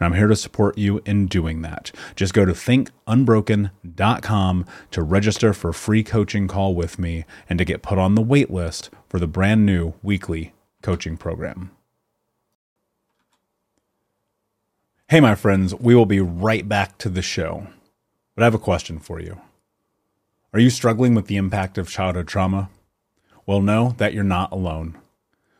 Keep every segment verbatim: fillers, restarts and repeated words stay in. And I'm here to support you in doing that. Just go to think unbroken dot com to register for a free coaching call with me and to get put on the wait list for the brand new weekly coaching program. Hey, my friends, we will be right back to the show, but I have a question for you. Are you struggling with the impact of childhood trauma? Well, know that you're not alone.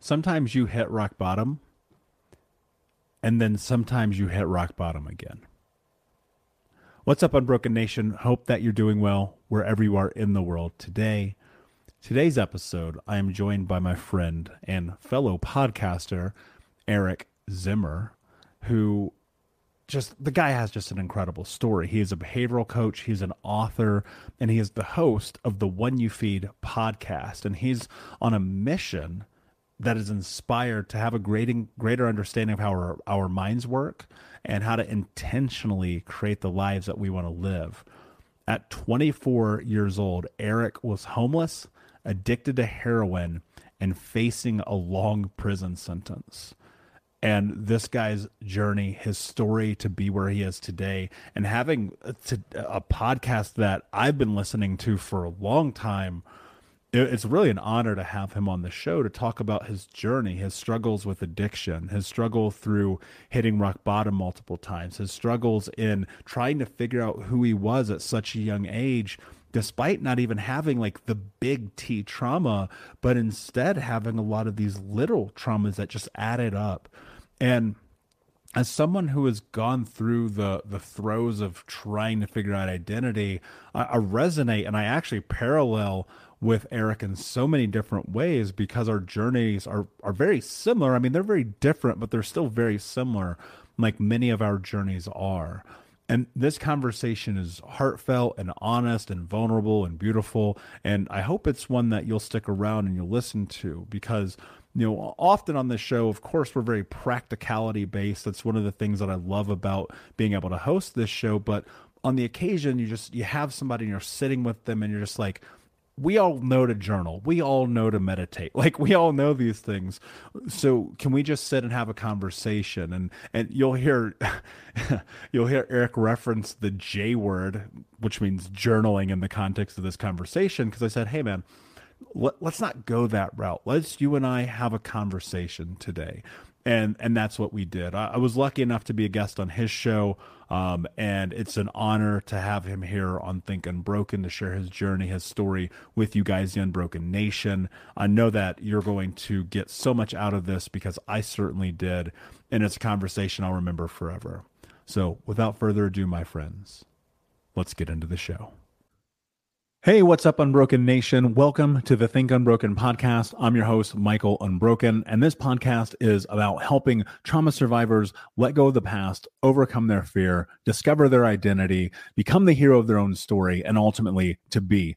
Sometimes you hit rock bottom, and then sometimes you hit rock bottom again. What's up, Unbroken Nation? Hope that you're doing well wherever you are in the world today. Today's episode, I am joined by my friend and fellow podcaster, Eric Zimmer, who just, the guy has just an incredible story. He is a behavioral coach, he's an author, and he is the host of the One You Feed podcast. And he's on a mission that is inspired to have a greater, greater understanding of how our, our minds work and how to intentionally create the lives that we want to live. At twenty-four years old, Eric was homeless, addicted to heroin, and facing a long prison sentence. And this guy's journey, his story to be where he is today, and having a, to, a podcast that I've been listening to for a long time, it's really an honor to have him on the show to talk about his journey, his struggles with addiction, his struggle through hitting rock bottom multiple times, his struggles in trying to figure out who he was at such a young age, despite not even having like the big T trauma, but instead having a lot of these little traumas that just added up. And as someone who has gone through the the throes of trying to figure out identity, I, I resonate and I actually parallel with Eric in so many different ways because our journeys are are very similar. I mean, they're very different, but they're still very similar, like many of our journeys are. And this conversation is heartfelt and honest and vulnerable and beautiful. And I hope it's one that you'll stick around and you'll listen to because, you know, often on this show, of course, we're very practicality based. That's one of the things that I love about being able to host this show. But on the occasion, you just, you have somebody and you're sitting with them and you're just like, we all know to journal. We all know to meditate. Like, we all know these things. So can we just sit and have a conversation? And and you'll hear you'll hear Eric reference the J word, which means journaling in the context of this conversation, because I said, hey, man, let, let's not go that route. Let's you and I have a conversation today. And and that's what we did. I, I was lucky enough to be a guest on his show, um, and it's an honor to have him here on Think Unbroken to share his journey, his story with you guys, the Unbroken Nation. I know that you're going to get so much out of this because I certainly did, and it's a conversation I'll remember forever. So without further ado, my friends, let's get into the show. Hey, what's up, Unbroken Nation? Welcome to the Think Unbroken podcast. I'm your host, Michael Unbroken, and this podcast is about helping trauma survivors let go of the past, overcome their fear, discover their identity, become the hero of their own story, and ultimately to be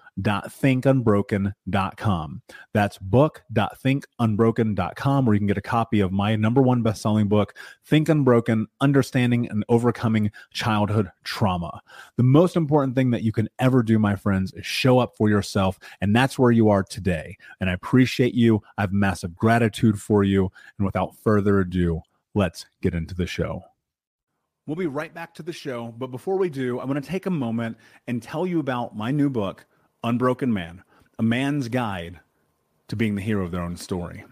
dot think unbroken dot com. That's book dot think unbroken dot com, where you can get a copy of my number one best-selling book, Think Unbroken, Understanding and Overcoming Childhood Trauma. The most important thing that you can ever do, my friends, is show up for yourself, and that's where you are today. And I appreciate you. I have massive gratitude for you. And without further ado, let's get into the show. We'll be right back to the show, but before we do, I want to take a moment and tell you about my new book, Unbroken Man, a man's guide to being the hero of their own story.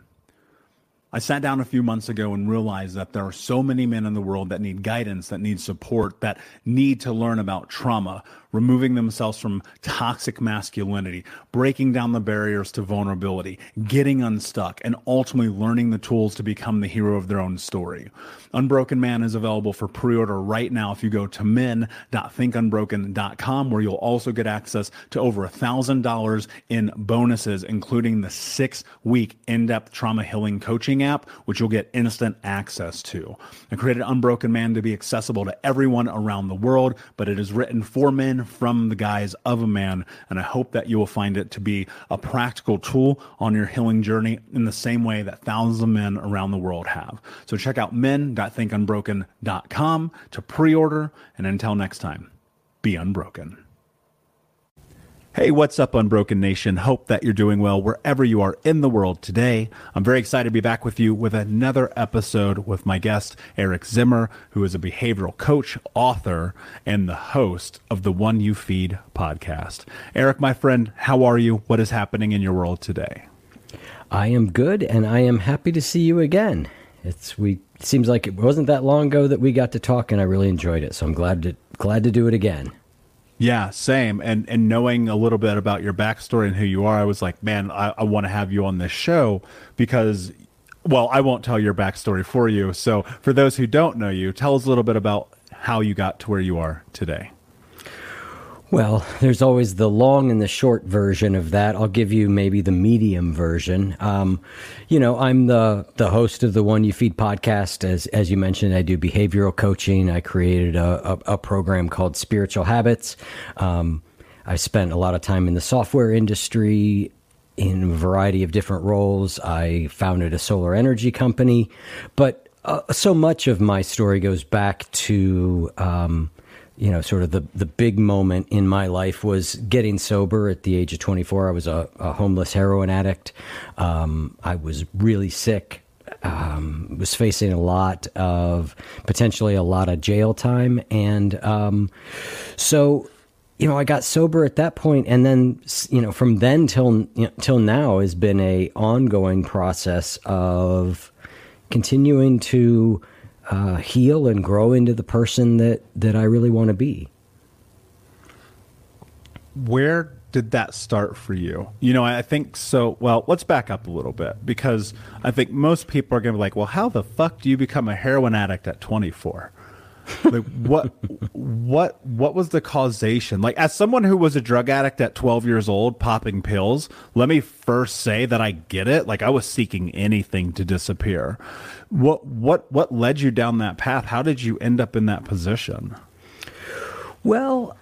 I sat down a few months ago and realized that there are so many men in the world that need guidance, that need support, that need to learn about trauma, removing themselves from toxic masculinity, breaking down the barriers to vulnerability, getting unstuck, and ultimately learning the tools to become the hero of their own story. Unbroken Man is available for pre-order right now if you go to men dot think unbroken dot com, where you'll also get access to over one thousand dollars in bonuses, including the six-week in-depth trauma healing coaching app, which you'll get instant access to. I created Unbroken Man to be accessible to everyone around the world, but it is written for men from the guise of a man, and I hope that you will find it to be a practical tool on your healing journey in the same way that thousands of men around the world have. So check out men dot think unbroken dot com to pre-order, and until next time, be unbroken. Hey, what's up, Unbroken Nation? Hope that you're doing well wherever you are in the world today. I'm very excited to be back with you with another episode with my guest, Eric Zimmer, who is a behavioral coach, author, and the host of the One You Feed podcast. Eric, my friend, how are you? What is happening in your world today? I am good, and I am happy to see you again. It's we it seems like it wasn't that long ago that we got to talk, and I really enjoyed it, so I'm glad to glad to do it again. Yeah, same. And and knowing a little bit about your backstory and who you are, I was like, man, I, I want to have you on this show because, well, I won't tell your backstory for you. So for those who don't know you, tell us a little bit about how you got to where you are today. Well, there's always the long and the short version of that. I'll give you maybe the medium version. Um, you know, I'm the the host of the One You Feed podcast. As as you mentioned, I do behavioral coaching. I created a, a, a program called Spiritual Habits. Um, I spent a lot of time in the software industry in a variety of different roles. I founded a solar energy company. But uh, so much of my story goes back to... Um, you know, sort of the, the big moment in my life was getting sober at the age of twenty-four. I was a, a homeless heroin addict. Um, I was really sick, um, was facing a lot of, potentially a lot of jail time. And um, so, you know, I got sober at that point. And then, you know, from then till, you know, till now has been a ongoing process of continuing to Uh, heal and grow into the person that, that I really want to be. Where did that start for you? You know, I think so. Well, let's back up a little bit, because I think most people are going to be like, well, how the fuck do you become a heroin addict at twenty-four? Like, what, what, what was the causation? Like, as someone who was a drug addict at twelve years old, popping pills, let me first say that I get it. Like, I was seeking anything to disappear. What, what, what led you down that path? How did you end up in that position? Well,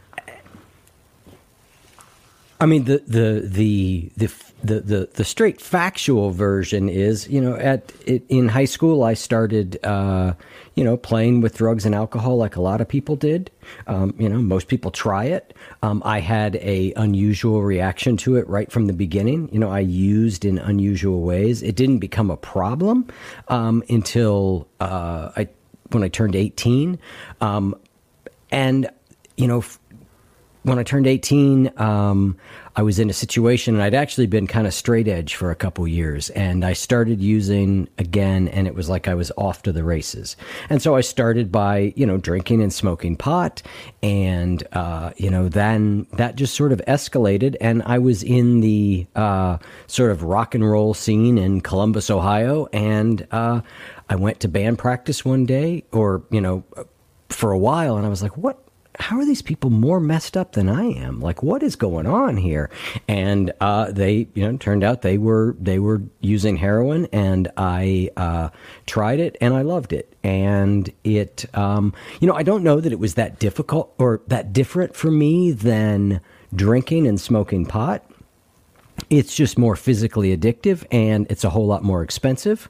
I mean, the, the, the, the, the, the, the straight factual version is, you know, at, in high school, I started, uh, you know, playing with drugs and alcohol like a lot of people did. Um, you know, most people try it. Um, I had a unusual reaction to it right from the beginning. You know, I used in unusual ways. It didn't become a problem, um, until, uh, I, when I turned eighteen, um, and, you know, when I turned eighteen, um, I was in a situation, and I'd actually been kind of straight edge for a couple years, and I started using again, and it was like I was off to the races. And so I started by, you know, drinking and smoking pot, and, uh, you know, then that just sort of escalated, and I was in the uh, sort of rock and roll scene in Columbus, Ohio, and uh, I went to band practice one day, or, you know, for a while, and I was like, what? How are these people more messed up than I am? Like, what is going on here? And uh, they, you know, turned out they were they were using heroin, and I uh, tried it, and I loved it. And it, um, you know, I don't know that it was that difficult or that different for me than drinking and smoking pot. It's just more physically addictive, and it's a whole lot more expensive.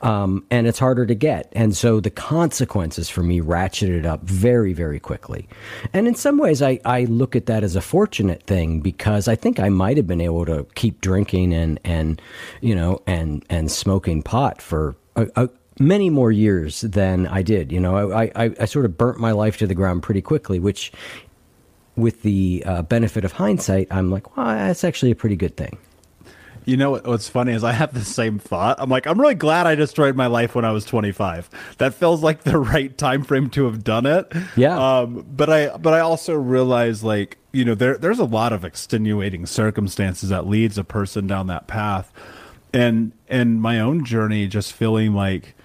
Um, and it's harder to get. And so the consequences for me ratcheted up very, very quickly. And in some ways, I, I look at that as a fortunate thing, because I think I might have been able to keep drinking and, and you know, and, and smoking pot for a, a, many more years than I did. You know, I, I, I sort of burnt my life to the ground pretty quickly, which with the uh, benefit of hindsight, I'm like, well, that's actually a pretty good thing. You know what's funny is I have the same thought. I'm like, I'm really glad I destroyed my life when I was twenty-five. That feels like the right time frame to have done it. Yeah. Um, but I but I also realize, like, you know, there there's a lot of extenuating circumstances that leads a person down that path. And and my own journey, just feeling like,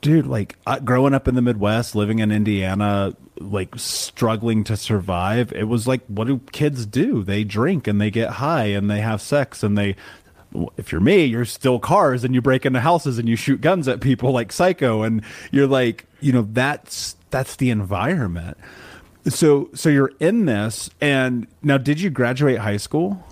dude, like I, growing up in the Midwest, living in Indiana, like struggling to survive, it was like, what do kids do? They drink and they get high and they have sex and they... If you're me, you're still cars and you break into houses and you shoot guns at people like psycho. And you're like, you know, that's, that's the environment. So, so you're in this. And now, did you graduate high school?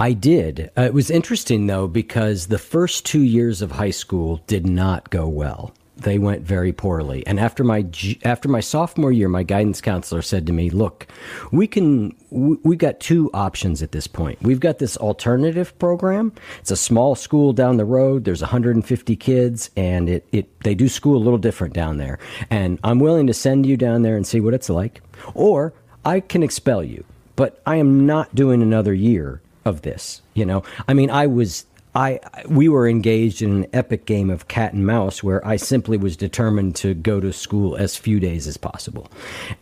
I did. Uh, it was interesting though, because the first two years of high school did not go well. They went very poorly. And after my after my sophomore year, my guidance counselor said to me, look, we can, we've got two options at this point. We've got this alternative program. It's a small school down the road. There's one hundred fifty kids, and it, it they do school a little different down there. And I'm willing to send you down there and see what it's like. Or I can expel you, but I am not doing another year of this. You know, I mean, I was... I, we were engaged in an epic game of cat and mouse where I simply was determined to go to school as few days as possible.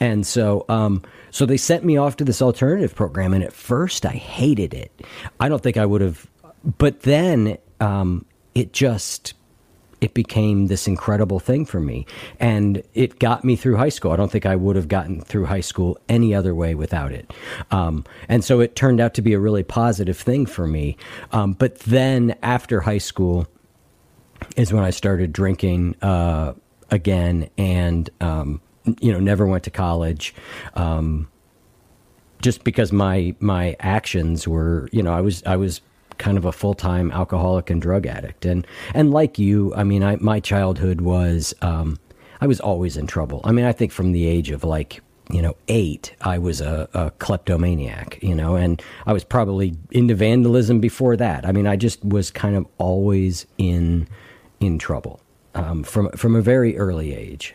And so, um, so they sent me off to this alternative program. And at first I hated it. I don't think I would have, but then, um, it just, it became this incredible thing for me, and it got me through high school. I don't think I would have gotten through high school any other way without it. Um, and so it turned out to be a really positive thing for me. Um, but then after high school is when I started drinking, uh, again, and, um, you know, never went to college, um, just because my, my actions were, you know, I was, I was, kind of a full-time alcoholic and drug addict. And, and like you, I mean, I, my childhood was, um, I was always in trouble. I mean, I think from the age of like, you know, eight, I was a, a kleptomaniac, you know, and I was probably into vandalism before that. I mean, I just was kind of always in, in trouble, um, from, from a very early age.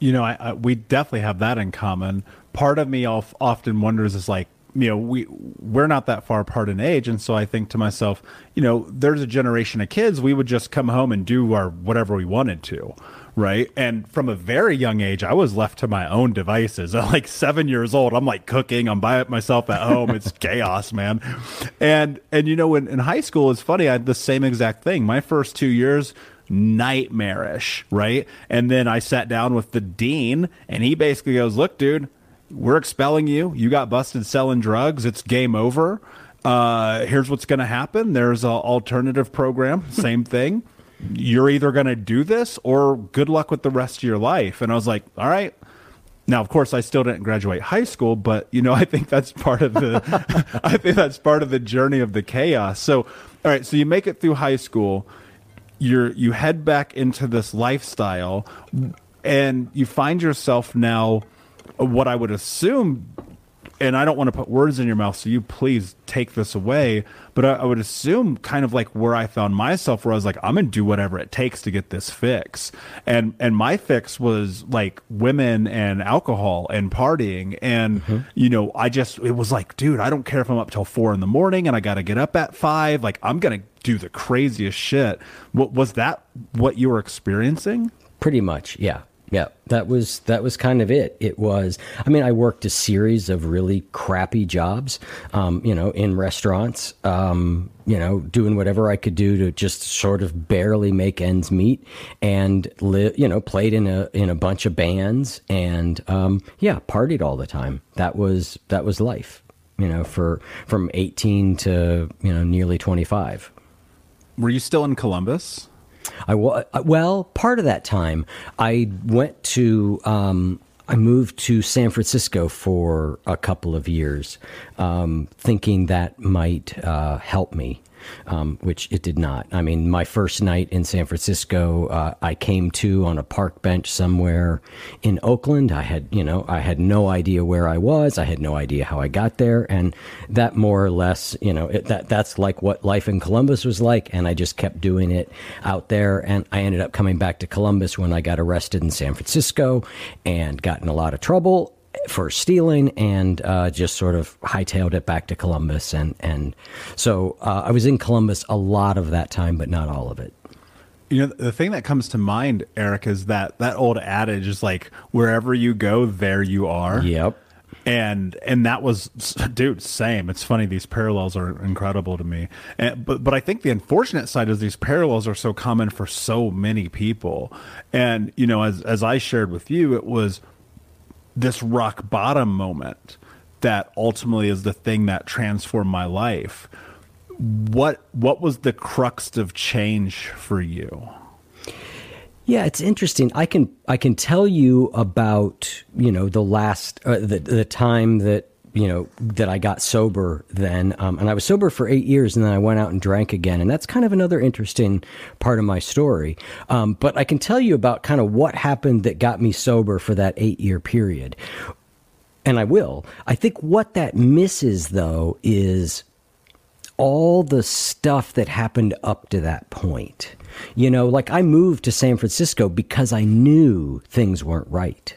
You know, I, I, we definitely have that in common. Part of me often wonders is like, you know, we, we're not that far apart in age. And so I think to myself, you know, there's a generation of kids, we would just come home and do our whatever we wanted to. Right. And from a very young age, I was left to my own devices. At like seven years old, I'm like cooking, I'm by myself at home. It's chaos, man. And, and you know, in, in high school, it's funny, I had the same exact thing. My first two years, nightmarish. Right. And then I sat down with the dean and he basically goes, look, dude, we're expelling you. You got busted selling drugs. It's game over. Uh, here's what's going to happen. There's an alternative program. Same thing. You're either going to do this or good luck with the rest of your life. And I was like, all right. Now, of course, I still didn't graduate high school, but, you know, I think that's part of the, I think that's part of the journey of the chaos. So, all right. So you make it through high school. You're, you head back into this lifestyle and you find yourself now, what I would assume and I don't want to put words in your mouth, so you please take this away. But I, I would assume kind of like where I found myself, where I was like, I'm going to do whatever it takes to get this fix. And, and my fix was like women and alcohol and partying. And, mm-hmm. you know, I just, it was like, dude, I don't care if I'm up till four in the morning and I got to get up at five. Like, I'm going to do the craziest shit. What was that? What you were experiencing? Pretty much. Yeah. Yeah, that was that was kind of it. It was, I mean, I worked a series of really crappy jobs, um, you know, in restaurants, um, you know, doing whatever I could do to just sort of barely make ends meet, and li- you know, played in a in a bunch of bands, and um, yeah, partied all the time. That was that was life, you know, for from eighteen to, you know, nearly twenty-five. Were you still in Columbus? I w- well, part of that time, I went to, um, I moved to San Francisco for a couple of years, um, thinking that might uh, help me, um, which it did not. I mean, my first night in San Francisco, uh, I came to on a park bench somewhere in Oakland. I had, you know, I had no idea where I was. I had no idea how I got there. And that more or less, you know, it, that that's like what life in Columbus was like. And I just kept doing it out there. And I ended up coming back to Columbus when I got arrested in San Francisco and got in a lot of trouble for stealing, and uh, just sort of hightailed it back to Columbus. And, and so uh, I was in Columbus a lot of that time, but not all of it. You know, the thing that comes to mind, Eric, is that that old adage is like, wherever you go, there you are. Yep. And and that was, dude, same. It's funny. These parallels are incredible to me. And, but but I think the unfortunate side is these parallels are so common for so many people. And, you know, as as I shared with you, it was this rock bottom moment that ultimately is the thing that transformed my life. What what was the crux of change for you? Yeah, it's interesting. I can I can tell you about, you know, the last uh, the the time that, you know, that I got sober then, um, and I was sober for eight years, and then I went out and drank again, and that's kind of another interesting part of my story. Um, but I can tell you about kind of what happened that got me sober for that eight year period, and I will. I think what that misses though is all the stuff that happened up to that point. You know, like I moved to San Francisco because I knew things weren't right.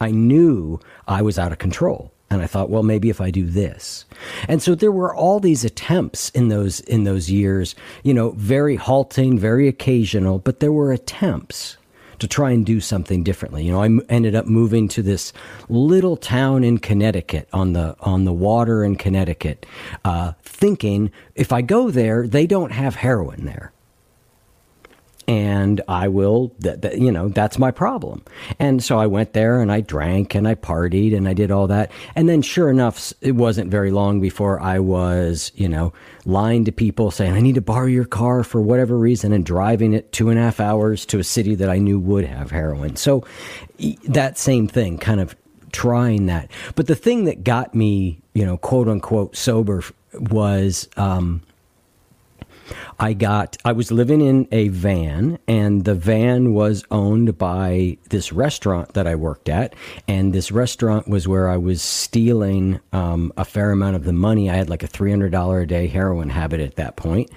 I knew I was out of control. And I thought, well, maybe if I do this. And so there were all these attempts in those in those years, you know, very halting, very occasional, but there were attempts to try and do something differently. You know, I m- ended up moving to this little town in Connecticut, on the on the water in Connecticut, uh, thinking if I go there, they don't have heroin there. And I will, th- th- you know, that's my problem. And so I went there and I drank and I partied and I did all that. And then sure enough, it wasn't very long before I was, you know, lying to people saying, I need to borrow your car for whatever reason, and driving it two and a half hours to a city that I knew would have heroin. So that same thing, kind of trying that. But the thing that got me, you know, quote unquote sober was, um, I got, I was living in a van, and the van was owned by this restaurant that I worked at. And this restaurant was where I was stealing um, a fair amount of the money. I had like a three hundred dollars a day heroin habit at that point.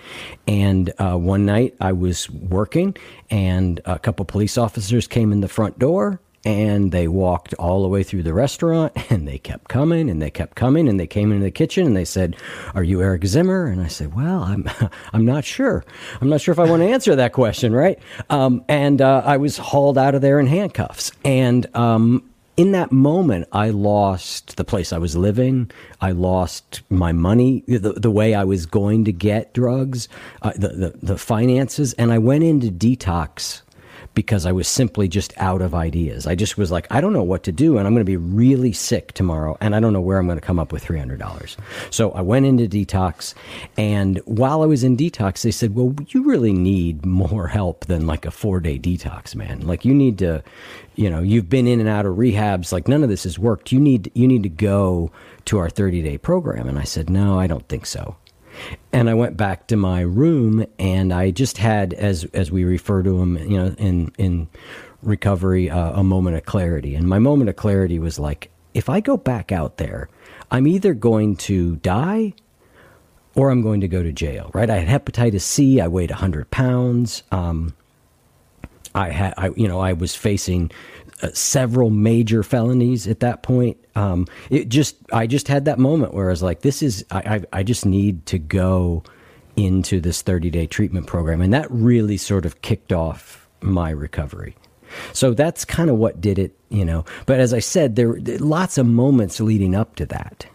And uh, one night I was working, and a couple police officers came in the front door. And they walked all the way through the restaurant, and they kept coming and they kept coming, and they came into the kitchen and they said, are you Eric Zimmer? And I said, well, I'm I'm not sure. I'm not sure if I want to answer that question, right? Um, and uh, I was hauled out of there in handcuffs. And um, in that moment, I lost the place I was living. I lost my money, the, the way I was going to get drugs, uh, the, the, the finances. And I went into detox because I was simply just out of ideas. I just was like, I don't know what to do, and I'm going to be really sick tomorrow, and I don't know where I'm going to come up with three hundred dollars. So I went into detox, and while I was in detox, they said, well, you really need more help than like a four-day detox, man. Like you need to, you know, you've been in and out of rehabs. Like none of this has worked. You need, you need to go to our thirty-day program. And I said, no, I don't think so. And I went back to my room, and I just had, as as we refer to them, you know, in in recovery, uh, a moment of clarity. And my moment of clarity was like, if I go back out there, I'm either going to die or I'm going to go to jail, right? I had hepatitis C. I weighed one hundred pounds. Um, I had, I, you know, I was facing uh, several major felonies at that point. Um, it just, I just had that moment where I was like, this is, I, I, I just need to go into this thirty-day treatment program. And that really sort of kicked off my recovery. So that's kind of what did it, you know. But as I said, there were lots of moments leading up to that.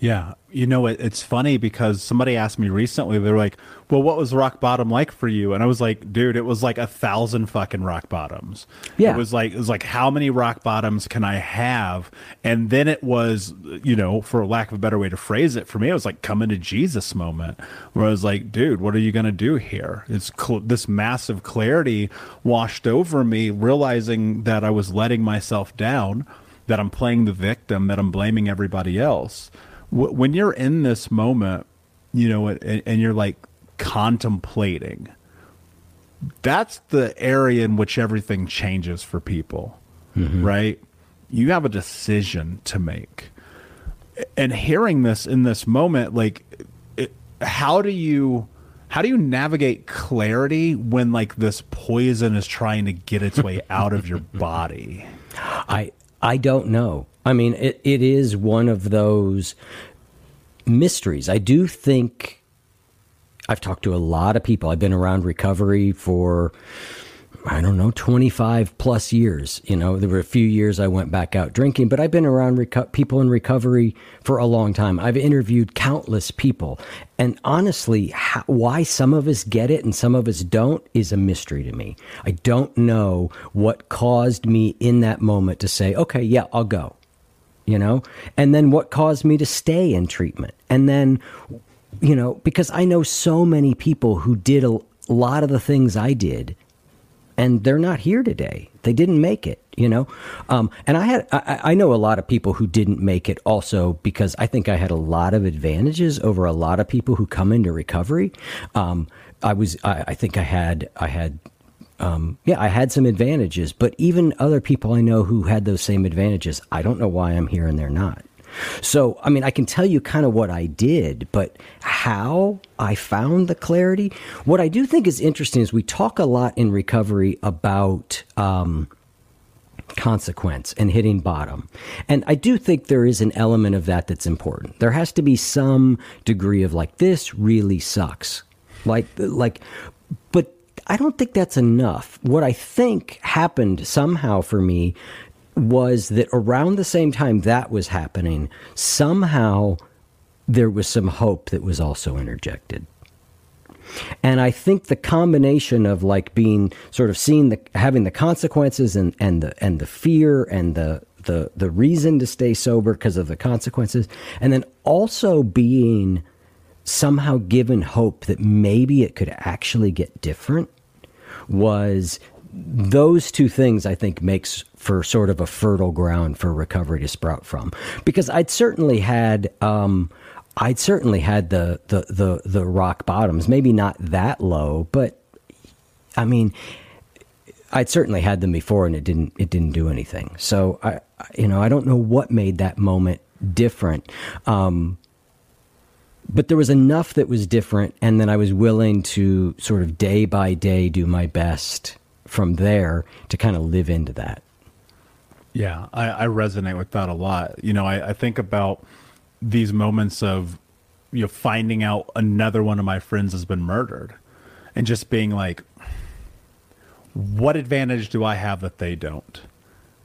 Yeah. You know, it, it's funny because somebody asked me recently, they were like, well, what was rock bottom like for you? And I was like, dude, it was like a thousand fucking rock bottoms. Yeah. It was like, it was like, how many rock bottoms can I have? And then it was, you know, for lack of a better way to phrase it, for me, it was like coming to Jesus moment where I was like, dude, what are you going to do here? It's cl- this massive clarity washed over me, realizing that I was letting myself down, that I'm playing the victim, that I'm blaming everybody else. When you're in this moment, you know, and, and you're like contemplating, that's the area in which everything changes for people, mm-hmm. right? You have a decision to make. And hearing this in this moment, like, it, how do you, how do you navigate clarity when like this poison is trying to get its way out of your body? I, I don't know. I mean, it, it is one of those mysteries. I do think I've talked to a lot of people. I've been around recovery for, I don't know, twenty-five plus years. You know, there were a few years I went back out drinking, but I've been around reco- people in recovery for a long time. I've interviewed countless people. And honestly, how, why some of us get it and some of us don't is a mystery to me. I don't know what caused me in that moment to say, okay, yeah, I'll go. You know, and then what caused me to stay in treatment? And then, you know, because I know so many people who did a lot of the things I did and they're not here today. They didn't make it, you know? Um, and I had, I, I know a lot of people who didn't make it also because I think I had a lot of advantages over a lot of people who come into recovery. Um, I was, I, I think I had, I had, Um, yeah, I had some advantages, but even other people I know who had those same advantages, I don't know why I'm here and they're not. So, I mean, I can tell you kind of what I did, but how I found the clarity. What I do think is interesting is we talk a lot in recovery about um, consequence and hitting bottom. And I do think there is an element of that that's important. There has to be some degree of like, this really sucks. Like, like, but I don't think that's enough. What I think happened somehow for me was that around the same time that was happening, somehow there was some hope that was also interjected. And I think the combination of like being sort of seeing the, having the consequences and, and the, and the fear and the, the, the reason to stay sober because of the consequences, and then also being somehow given hope that maybe it could actually get different, was those two things I think makes for sort of a fertile ground for recovery to sprout from. Because I'd certainly had, um, I'd certainly had the, the, the, the rock bottoms, maybe not that low, but I mean, I'd certainly had them before and it didn't, it didn't do anything. So I, you know, I don't know what made that moment different. Um, But there was enough that was different, and then I was willing to sort of day by day do my best from there to kind of live into that. Yeah, I, I resonate with that a lot. You know, I, I think about these moments of, you know, finding out another one of my friends has been murdered and just being like, what advantage do I have that they don't?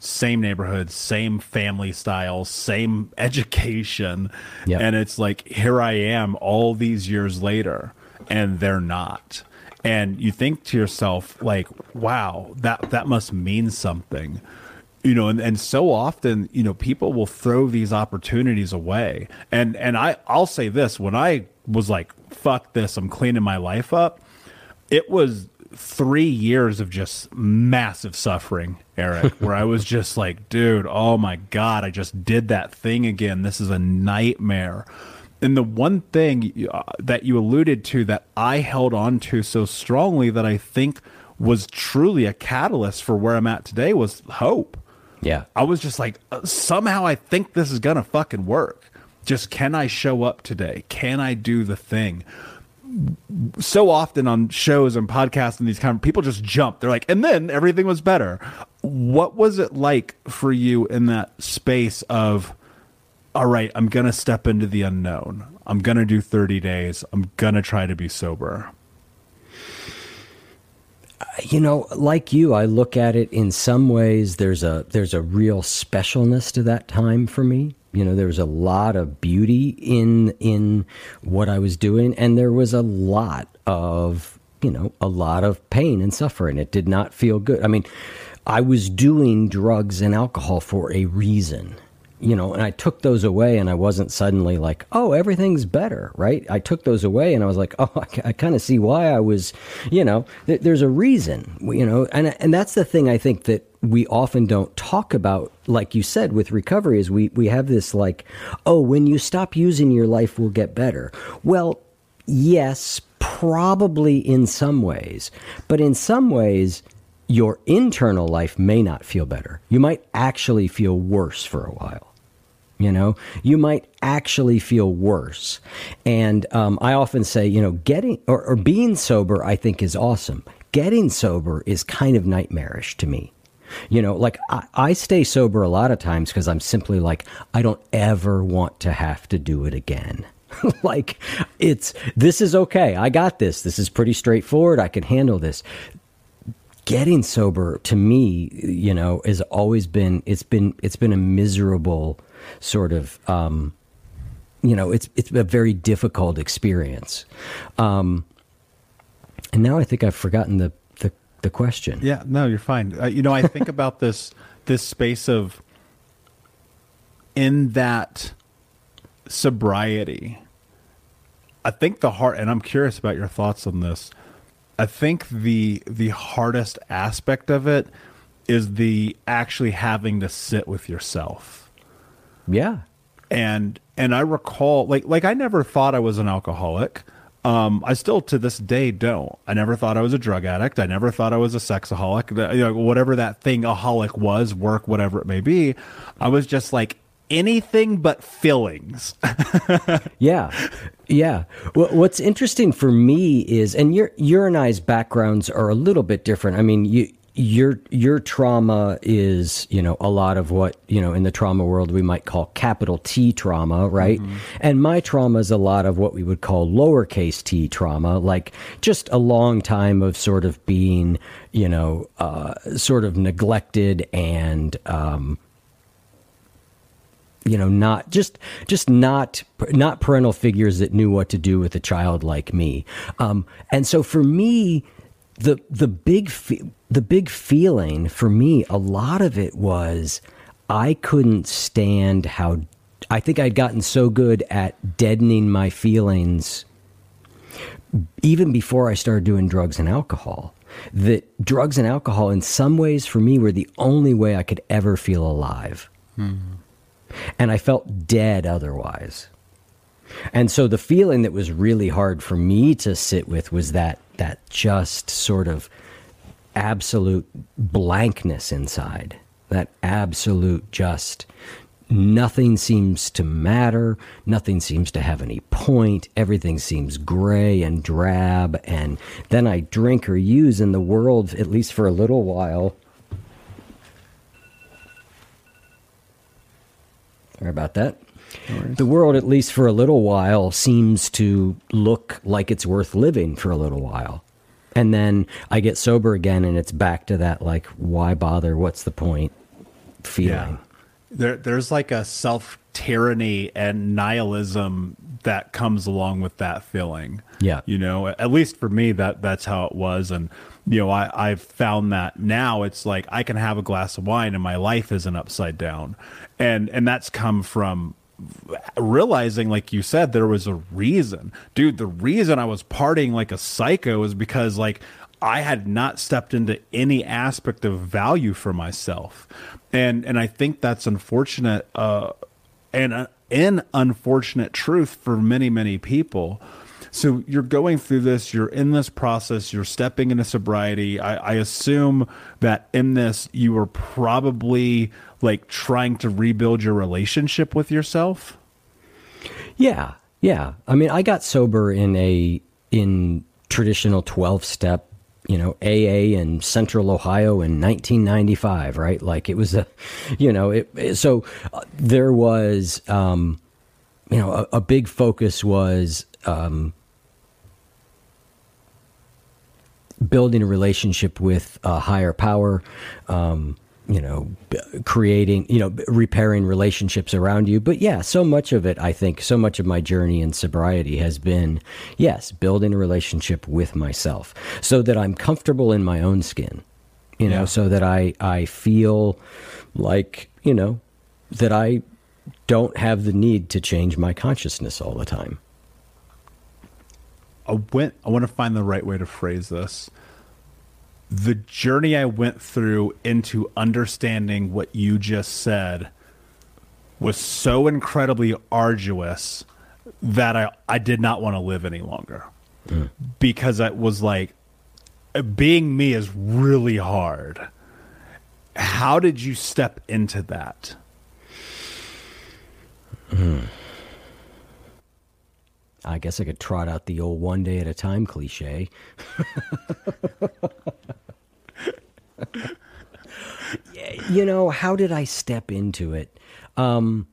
Same neighborhood, same family style, same education. Yep. And it's like, here I am all these years later and they're not. And you think to yourself like, wow, that, that must mean something, you know? And, and so often, you know, people will throw these opportunities away. And, and I, I'll say this, when I was like, fuck this, I'm cleaning my life up. It was three years of just massive suffering, Eric, where I was just like, dude, oh my God, I just did that thing again. This is a nightmare. And the one thing that you alluded to that I held on to so strongly that I think was truly a catalyst for where I'm at today was hope. Yeah. I was just like, somehow I think this is going to fucking work. Just, can I show up today? Can I do the thing? So often on shows and podcasts and these kind of, people just jump. They're like, and then everything was better. What was it like for you in that space of, all right, I'm going to step into the unknown. I'm going to do thirty days. I'm going to try to be sober. You know, like you, I look at it in some ways, there's a, there's a real specialness to that time for me. You know, there was a lot of beauty in, in what I was doing. And there was a lot of, you know, a lot of pain and suffering. It did not feel good. I mean, I was doing drugs and alcohol for a reason, you know, and I took those away and I wasn't suddenly like, oh, everything's better, right? I took those away and I was like, oh, I, I kind of see why I was, you know, th- there's a reason, you know, and and that's the thing I think that we often don't talk about, like you said, with recovery is we, we have this like, oh, when you stop using, your life will get better. Well, yes, probably in some ways, but in some ways, your internal life may not feel better. You might actually feel worse for a while. You know, you might actually feel worse. And um, I often say, you know, getting or, or being sober, I think is awesome. Getting sober is kind of nightmarish to me. You know, like I, I stay sober a lot of times because I'm simply like, I don't ever want to have to do it again. Like it's, this is okay. I got this. This is pretty straightforward. I can handle this. Getting sober to me, you know, has always been, it's been, it's been a miserable sort of, um, you know, it's, it's a very difficult experience. Um, and now I think I've forgotten the, the, the question. Yeah, no, you're fine. Uh, you know, I think about this, this space of in that sobriety, I think the heart, and I'm curious about your thoughts on this. I think the the hardest aspect of it is the actually having to sit with yourself. Yeah. And and I recall like like I never thought I was an alcoholic. Um, I still to this day don't. I never thought I was a drug addict. I never thought I was a sexaholic. You know, whatever that thing aholic was, work, whatever it may be. I was just like anything but feelings. Yeah. Yeah. Well, what's interesting for me is, and your, your and I's backgrounds are a little bit different. I mean, you, your, your trauma is, you know, a lot of what, you know, in the trauma world, we might call capital T trauma, right? Mm-hmm. And my trauma is a lot of what we would call lowercase t trauma, like just a long time of sort of being, you know, uh, sort of neglected and, um, you know, not just, just not, not parental figures that knew what to do with a child like me. Um, and so for me, the, the big, fe- the big feeling for me, a lot of it was, I couldn't stand how, I think I'd gotten so good at deadening my feelings even before I started doing drugs and alcohol, that drugs and alcohol in some ways for me were the only way I could ever feel alive. Mm-hmm. And I felt dead otherwise. And so the feeling that was really hard for me to sit with was that that just sort of absolute blankness inside, that absolute just nothing seems to matter, nothing seems to have any point, everything seems gray and drab. And then I drink or use in the world, at least for a little while. Sorry about that. No the world, at least for a little while, seems to look like it's worth living for a little while. And then I get sober again and it's back to that, like, why bother? What's the point? Feeling. Yeah. There, there's like a self-tyranny and nihilism that comes along with that feeling. Yeah. You know, at least for me, that that's how it was. And, you know, I, I've found that now it's like I can have a glass of wine and my life isn't upside down. And and that's come from realizing, like you said, there was a reason. Dude, the reason I was partying like a psycho is because, like, I had not stepped into any aspect of value for myself. And and I think that's unfortunate uh, and uh, an unfortunate truth for many, many people. So you're going through this, you're in this process, you're stepping into sobriety. I, I assume that in this, you were probably like trying to rebuild your relationship with yourself. Yeah, yeah. I mean, I got sober in a in traditional twelve-step, you know, A A in Central Ohio in nineteen ninety-five, right? Like it was a, you know, it, it so there was, um, you know, a, a big focus was um, building a relationship with a higher power, um, you know, creating, you know, repairing relationships around you. But yeah, so much of it, I think, so much of my journey in sobriety has been, yes, building a relationship with myself so that I'm comfortable in my own skin, you know, yeah. so that I, I feel like, you know, that I don't have the need to change my consciousness all the time. I went, I want to find the right way to phrase this. The journey I went through into understanding what you just said was so incredibly arduous that I, I did not want to live any longer mm. because I was like, being me is really hard. How did you step into that? Mm. I guess I could trot out the old one day at a time cliche. You know, how did I step into it? Um,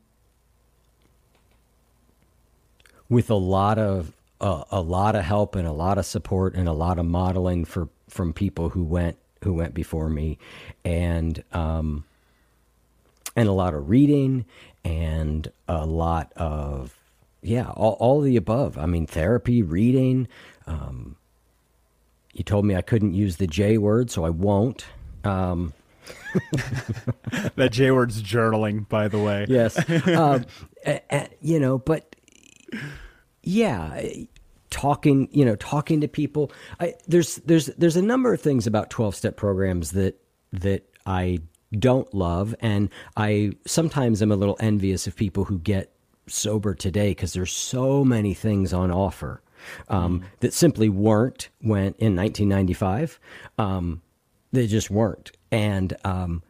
with a lot of uh, a lot of help and a lot of support and a lot of modeling for from people who went who went before me, and um, and a lot of reading and a lot of. Yeah, all, all of the above. I mean, therapy, reading. Um, you told me I couldn't use the J word, so I won't. Um, that J word's journaling, by the way. Yes. Um, a, a, you know, but yeah, talking. You know, talking to people. I, there's there's there's a number of things about twelve-step programs that that I don't love, and I sometimes am a little envious of people who get sober today because there's so many things on offer um, mm-hmm. that simply weren't when in nineteen ninety-five. Um, they just weren't. And um,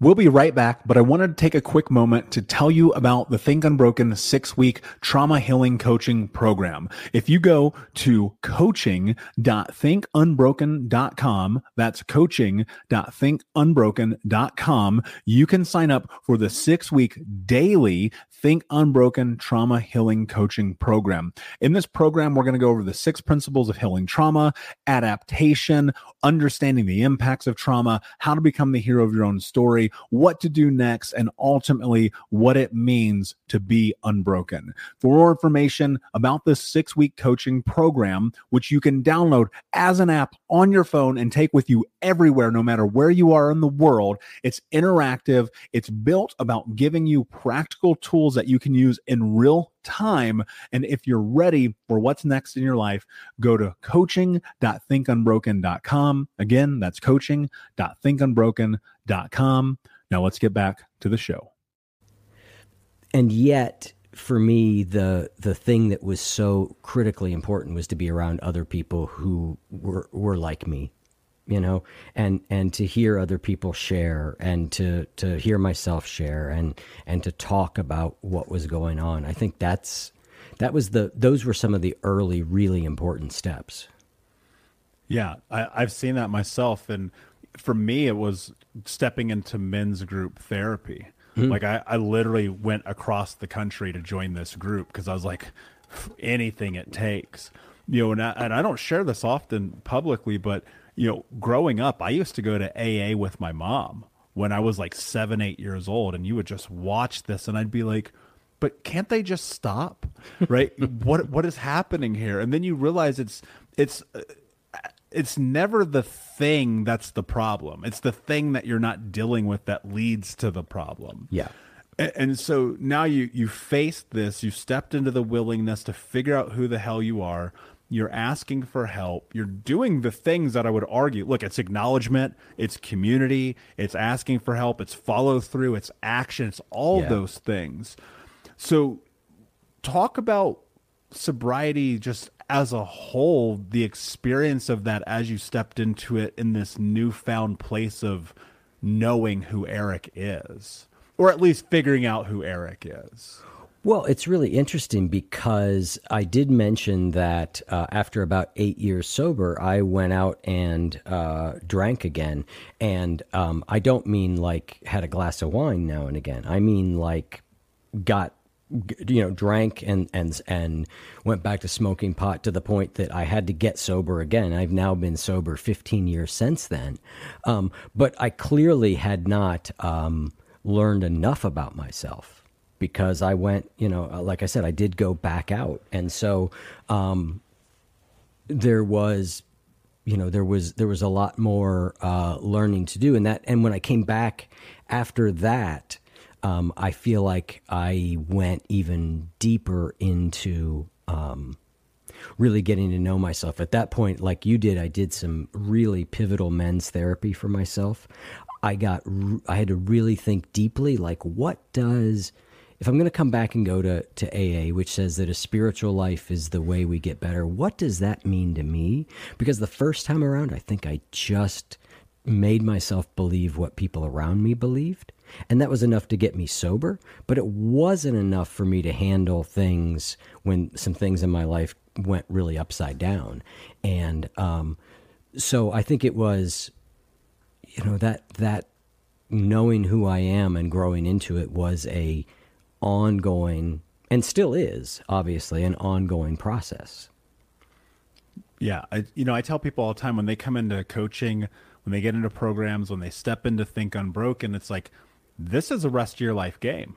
we'll be right back, but I wanted to take a quick moment to tell you about the Think Unbroken six-week trauma healing coaching program. If you go to coaching dot think unbroken dot com, that's coaching dot think unbroken dot com, you can sign up for the six-week daily Think Unbroken Trauma Healing Coaching Program. In this program, we're going to go over the six principles of healing trauma, adaptation, understanding the impacts of trauma, how to become the hero of your own story, what to do next, and ultimately what it means to be unbroken. For more information about this six-week coaching program, which you can download as an app on your phone and take with you everywhere, no matter where you are in the world, it's interactive. It's built about giving you practical tools that you can use in real time. And if you're ready for what's next in your life, go to coaching dot think unbroken dot com. Again, that's coaching dot think unbroken dot com. Now let's get back to the show. And yet, for me, the the thing that was so critically important was to be around other people who were were like me, you know, and, and to hear other people share and to, to hear myself share and, and to talk about what was going on. I think that's, that was the, those were some of the early, really important steps. Yeah. I, I've seen that myself. And for me, it was stepping into men's group therapy. Mm-hmm. Like I, I literally went across the country to join this group because I was like, anything it takes, you know, and I, and I don't share this often publicly, but you know, growing up, I used to go to A A with my mom when I was like seven, eight years old. And you would just watch this and I'd be like, but can't they just stop? Right. what, what is happening here? And then you realize it's, it's, it's never the thing that's the problem. It's the thing that you're not dealing with that leads to the problem. Yeah. And, and so now you, you faced this, you stepped into the willingness to figure out who the hell you are. You're asking for help. You're doing the things that I would argue. Look, it's acknowledgement. It's community. It's asking for help. It's follow through. It's action. It's all yeah. those things. So talk about sobriety just as a whole, the experience of that as you stepped into it in this newfound place of knowing who Eric is, or at least figuring out who Eric is. Well, it's really interesting because I did mention that uh, after about eight years sober, I went out and uh, drank again. And um, I don't mean like had a glass of wine now and again. I mean like got, you know, drank and, and, and went back to smoking pot to the point that I had to get sober again. I've now been sober fifteen years since then. Um, but I clearly had not um, learned enough about myself because I went, you know, like I said, I did go back out. And so um, there was, you know, there was, there was a lot more uh, learning to do in that. And when I came back after that, Um, I feel like I went even deeper into um, really getting to know myself. At that point, like you did, I did some really pivotal men's therapy for myself. I got, I had to really think deeply, like what does, if I'm going to come back and go to, to A A, which says that a spiritual life is the way we get better, what does that mean to me? Because the first time around, I think I just made myself believe what people around me believed. And that was enough to get me sober, but it wasn't enough for me to handle things when some things in my life went really upside down. And um, so I think it was, you know, that that knowing who I am and growing into it was a ongoing, and still is, obviously, an ongoing process. Yeah. I, you know, I tell people all the time when they come into coaching, when they get into programs, when they step into Think Unbroken, it's like, this is a rest of your life game.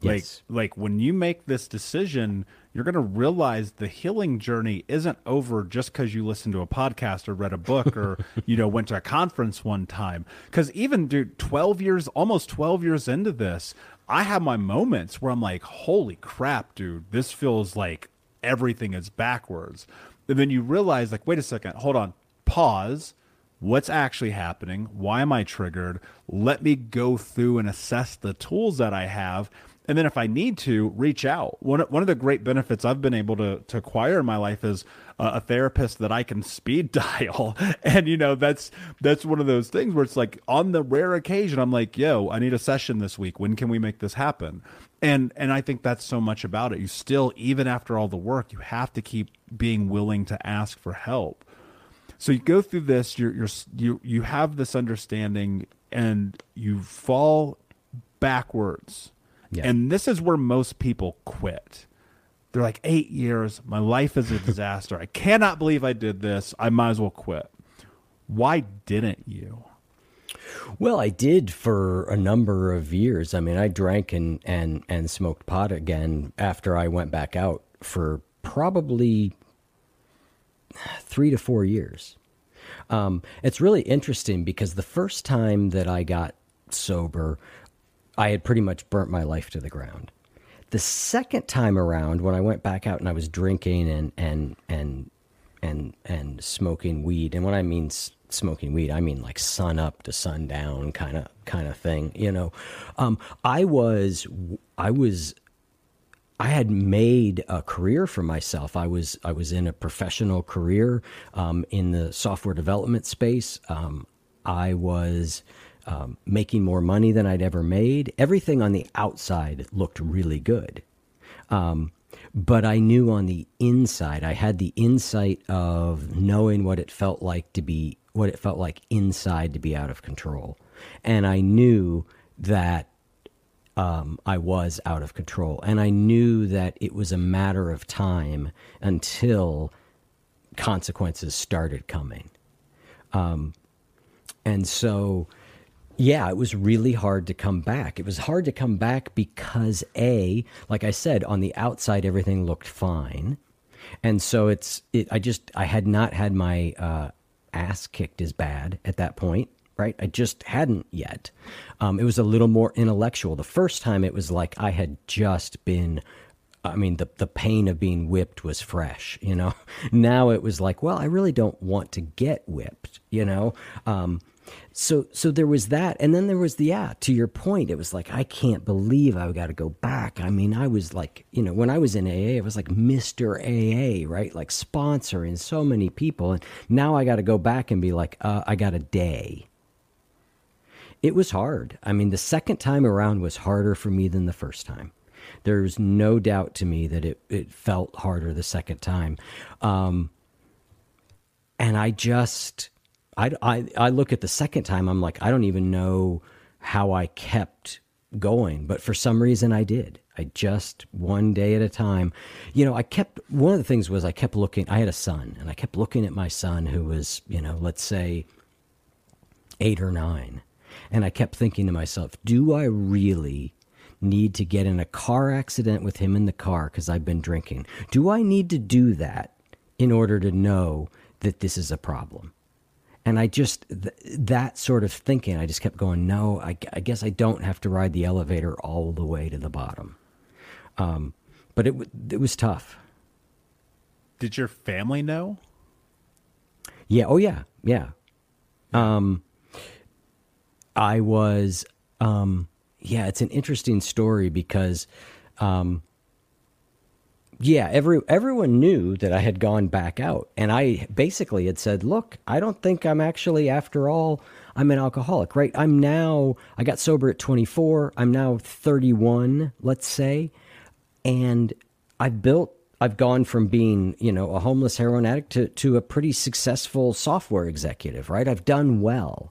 Yes. Like, like when you make this decision, you're going to realize the healing journey isn't over just because you listened to a podcast or read a book or, you know, went to a conference one time. Because even, dude, twelve years, almost twelve years into this, I have my moments where I'm like, holy crap, dude, this feels like everything is backwards. And then you realize, like, wait a second, hold on, pause. What's actually happening? Why am I triggered? Let me go through and assess the tools that I have. And then if I need to, reach out. One, one of the great benefits I've been able to, to acquire in my life is uh, a therapist that I can speed dial. And, you know, that's that's one of those things where it's like on the rare occasion, I'm like, yo, I need a session this week. When can we make this happen? And and I think that's so much about it. You still, even after all the work, you have to keep being willing to ask for help. So you go through this, you're, you're, you you have this understanding and you fall backwards. Yeah. And this is where most people quit. They're like, eight years, my life is a disaster. I cannot believe I did this. I might as well quit. Why didn't you? Well, I did for a number of years. I mean, I drank and, and, and smoked pot again after I went back out for probably three to four years. Um, it's really interesting because the first time that I got sober, I had pretty much burnt my life to the ground. The second time around, when I went back out and I was drinking and, and, and, and, and smoking weed. And when I mean s- smoking weed, I mean like sun up to sundown kind of, kind of thing, you know, um, I was, I was, I had made a career for myself. I was I was in a professional career um, in the software development space. Um, I was um, making more money than I'd ever made. Everything on the outside looked really good. Um, but I knew on the inside, I had the insight of knowing what it felt like to be, what it felt like inside to be out of control. And I knew that Um, I was out of control, and I knew that it was a matter of time until consequences started coming. Um, and so, yeah, it was really hard to come back. It was hard to come back because A, like I said, on the outside, everything looked fine. And so it's, it, I just, I had not had my, uh, ass kicked as bad at that point. Right? I just hadn't yet. Um, it was a little more intellectual. The first time it was like I had just been, I mean, the, the pain of being whipped was fresh, you know? Now it was like, well, I really don't want to get whipped, you know? Um, so, so there was that. And then there was the, yeah, to your point, it was like, I can't believe I've got to go back. I mean, I was like, you know, when I was in A A, I was like Mister A A, right? Like sponsoring so many people. And now I got to go back and be like, uh, I got a day. It was hard. I mean, the second time around was harder for me than the first time. There's no doubt to me that it, it felt harder the second time. Um, and I just, I, I, I look at the second time, I'm like, I don't even know how I kept going, but for some reason I did. I just, one day at a time, you know, I kept, one of the things was I kept looking, I had a son, and I kept looking at my son who was, you know, let's say eight or nine. And I kept thinking to myself, do I really need to get in a car accident with him in the car because I've been drinking? Do I need to do that in order to know that this is a problem? And I just, th- that sort of thinking, I just kept going, no, I, I guess I don't have to ride the elevator all the way to the bottom. Um, but it w- it was tough. Did your family know? Yeah. Oh, yeah. Yeah. Um, I was, um, yeah, it's an interesting story because, um, yeah, every, everyone knew that I had gone back out, and I basically had said, look, I don't think I'm actually, after all, I'm an alcoholic, right? I'm now, I got sober at twenty-four. I'm now thirty-one, let's say. And I've built, I've gone from being, you know, a homeless heroin addict to, to a pretty successful software executive, right? I've done well.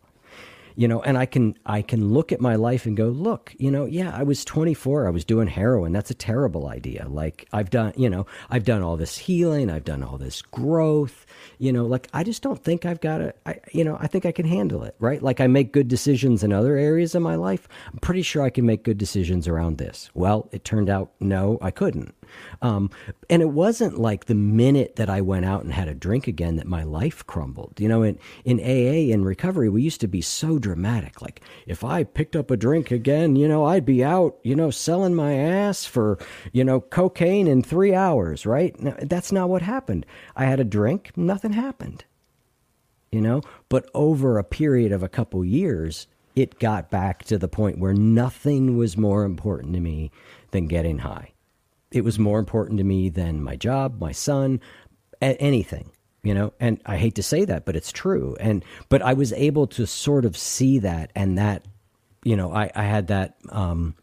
You know, and I can I can look at my life and go, look, you know, yeah, I was twenty-four. I was doing heroin. That's a terrible idea. Like, I've done, you know, I've done all this healing. I've done all this growth. You know, like, I just don't think I've got to, I, you know, I think I can handle it, right? Like, I make good decisions in other areas of my life. I'm pretty sure I can make good decisions around this. Well, it turned out, no, I couldn't. Um, and it wasn't like the minute that I went out and had a drink again that my life crumbled. You know, in, in A A and recovery, we used to be so dramatic. Like, if I picked up a drink again, you know, I'd be out, you know, selling my ass for, you know, cocaine in three hours, right? Now, that's not what happened. I had a drink, nothing happened, you know, but over a period of a couple years, it got back to the point where nothing was more important to me than getting high. It was more important to me than my job, my son, anything, you know, and I hate to say that, but it's true. And, but I was able to sort of see that, and that, you know, I, I had that, um,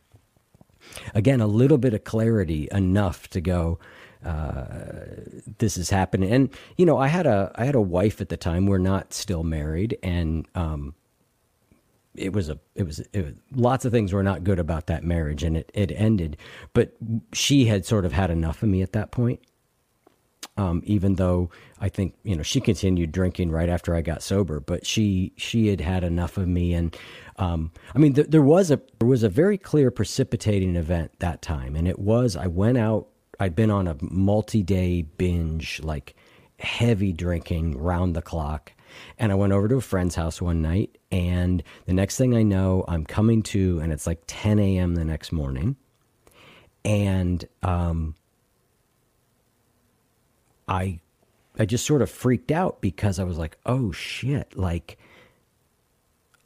again, a little bit of clarity enough to go, uh, this is happening. And, you know, I had a, I had a wife at the time. We're not still married. And, um, It was a, it was, it was, lots of things were not good about that marriage, and it, it ended, but she had sort of had enough of me at that point. Um, even though I think, you know, she continued drinking right after I got sober, but she, she had had enough of me. And, um, I mean, th- there was a, there was a very clear precipitating event that time. And it was, I went out, I'd been on a multi-day binge, like heavy drinking round the clock. And I went over to a friend's house one night, and the next thing I know, I'm coming to, and it's like ten a.m. the next morning. And um, I I just sort of freaked out because I was like, oh, shit. Like,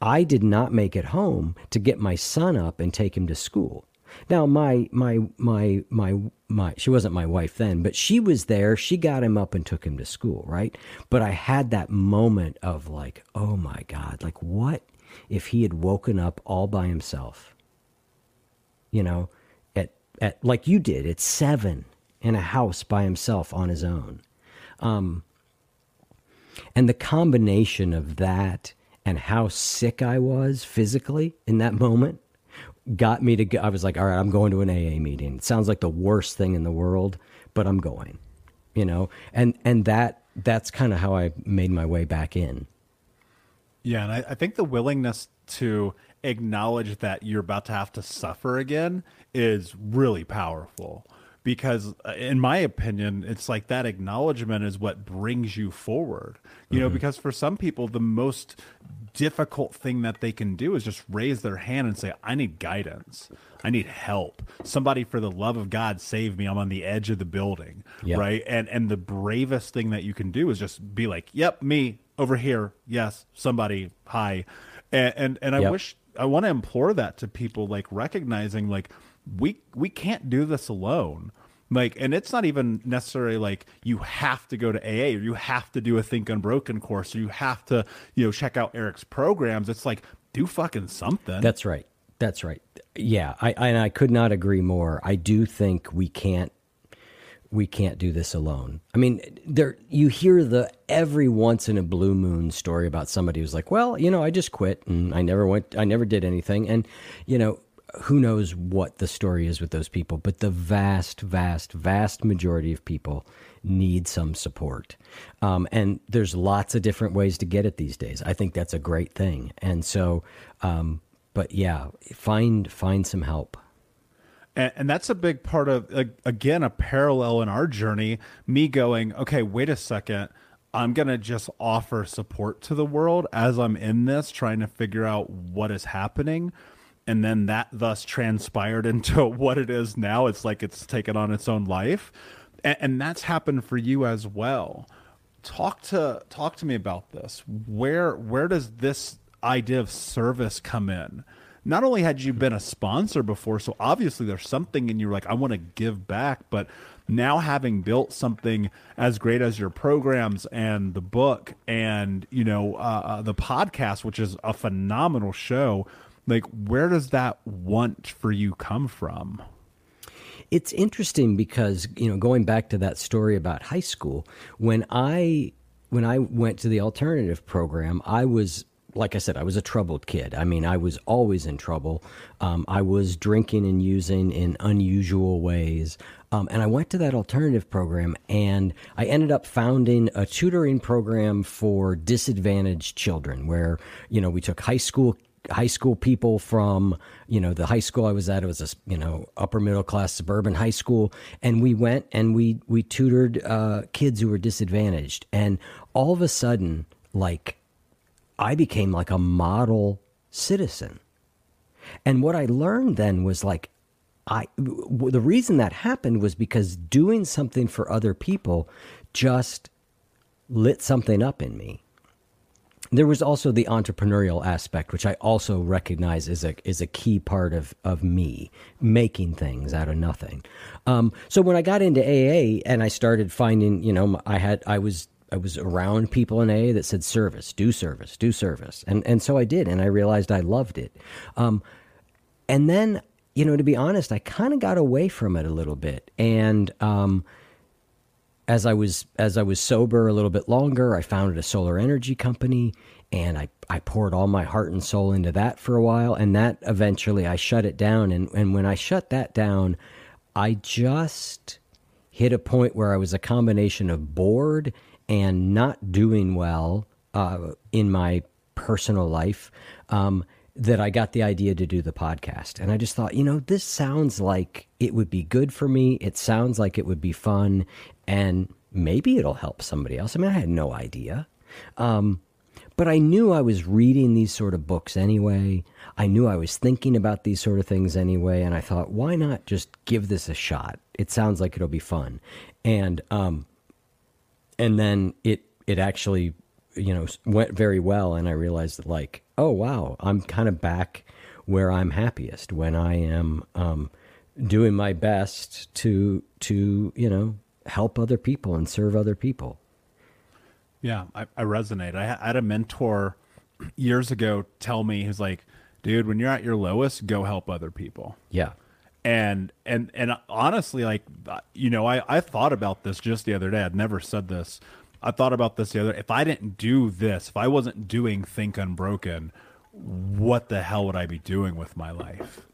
I did not make it home to get my son up and take him to school. Now, my, my, my, my, my, she wasn't my wife then, but she was there. She got him up and took him to school, right? But I had that moment of like, oh my God, like, what if he had woken up all by himself, you know, at, at like you did at seven in a house by himself on his own. Um, and the combination of that and how sick I was physically in that moment got me to go. I was like, all right, I'm going to an A A meeting. It sounds like the worst thing in the world, but I'm going, you know, and, and that, that's kind of how I made my way back in. Yeah. And I, I think the willingness to acknowledge that you're about to have to suffer again is really powerful, because in my opinion, it's like that acknowledgement is what brings you forward, you mm-hmm. know, because for some people, the most difficult thing that they can do is just raise their hand and say, I need guidance. I need help. Somebody, for the love of God, save me. I'm on the edge of the building. Yep. Right. And, and the bravest thing that you can do is just be like, yep, me over here. Yes. Somebody. Hi. And, and, and I yep. wish I want to implore that to people, like recognizing like we, we can't do this alone. Like, and it's not even necessarily like you have to go to A A or you have to do a Think Unbroken course or you have to, you know, check out Eric's programs. It's like, do fucking something. That's right. That's right. Yeah, I, I and I could not agree more. I do think we can't we can't do this alone. I mean, there you hear the every once in a blue moon story about somebody who's like, "Well, you know, I just quit and I never went I never did anything." And, you know, who knows what the story is with those people, but the vast, vast, vast majority of people need some support. Um, and there's lots of different ways to get it these days. I think that's a great thing. And so, um, but yeah, find, find some help. And, and that's a big part of, like, again, a parallel in our journey, me going, okay, wait a second. I'm going to just offer support to the world as I'm in this, trying to figure out what is happening. And then that thus transpired into what it is now. It's like it's taken on its own life. And, and that's happened for you as well. Talk to talk to me about this. Where where does this idea of service come in? Not only had you been a sponsor before, so obviously there's something in you like, I want to give back, but now having built something as great as your programs and the book and, you know, uh, the podcast, which is a phenomenal show, like, where does that want for you come from? It's interesting because, you know, going back to that story about high school, when I when I went to the alternative program, I was, like I said, I was a troubled kid. I mean, I was always in trouble. Um, I was drinking and using in unusual ways. Um, and I went to that alternative program, and I ended up founding a tutoring program for disadvantaged children where, you know, we took high school kids. High school people from, you know, the high school I was at, it was a, you know, upper middle class suburban high school. And we went and we, we tutored uh, kids who were disadvantaged. And all of a sudden, like, I became like a model citizen. And what I learned then was like, I, w- the reason that happened was because doing something for other people just lit something up in me. There was also the entrepreneurial aspect, which I also recognize is a is a key part of, of me, making things out of nothing. Um, so when I got into A A and I started finding, you know, I had I was I was around people in A A that said service, do service, do service, and and so I did, and I realized I loved it. Um, and then, you know, to be honest, I kind of got away from it a little bit, and. Um, As I was as I was sober a little bit longer, I founded a solar energy company, and I, I poured all my heart and soul into that for a while, and that eventually I shut it down. And, and when I shut that down, I just hit a point where I was a combination of bored and not doing well uh, in my personal life, um, that I got the idea to do the podcast. And I just thought, you know, this sounds like it would be good for me. It sounds like it would be fun, and maybe it'll help somebody else. I mean, I had no idea. Um, but I knew I was reading these sort of books anyway. I knew I was thinking about these sort of things anyway. And I thought, why not just give this a shot? It sounds like it'll be fun. And, um, and then it, it actually, you know, went very well. And I realized that, like, oh, wow, I'm kind of back where I'm happiest when I am um, doing my best to, to, you know, help other people and serve other people. Yeah, I, I resonate. I had a mentor years ago tell me, he's like, dude, when you're at your lowest, go help other people. Yeah. And, and, and honestly, like, you know, I, I thought about this just the other day. I'd never said this. I thought about this the other, if I didn't do this, if I wasn't doing Think Unbroken, what the hell would I be doing with my life?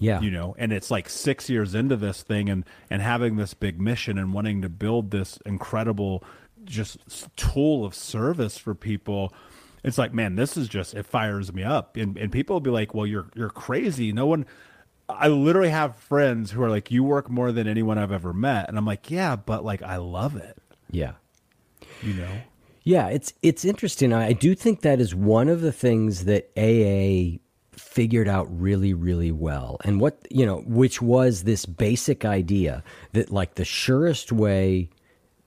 Yeah. You know, and it's like six years into this thing and, and having this big mission and wanting to build this incredible just tool of service for people. It's like, man, this is just, it fires me up. And and people will be like, well, you're, you're crazy. No one, I literally have friends who are like, you work more than anyone I've ever met. And I'm like, yeah, but like, I love it. Yeah. You know? Yeah. It's, it's interesting. I, I do think that is one of the things that A A figured out really, really well. And what, you know, which was this basic idea that, like, the surest way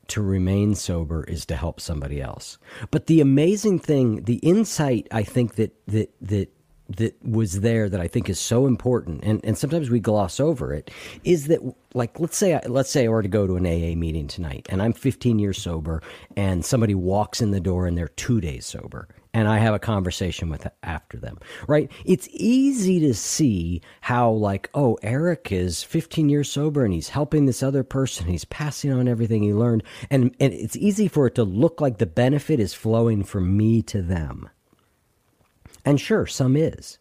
to remain sober is to help somebody else. But the amazing thing, the insight I think that, that, that that was there that I think is so important, and, and sometimes we gloss over it, is that, like, let's say, I, let's say I were to go to an A A meeting tonight, and I'm fifteen years sober, and somebody walks in the door and they're two days sober, and I have a conversation with after them, right? It's easy to see how, like, oh, Eric is fifteen years sober, and he's helping this other person, he's passing on everything he learned, and and it's easy for it to look like the benefit is flowing from me to them. And sure, some is,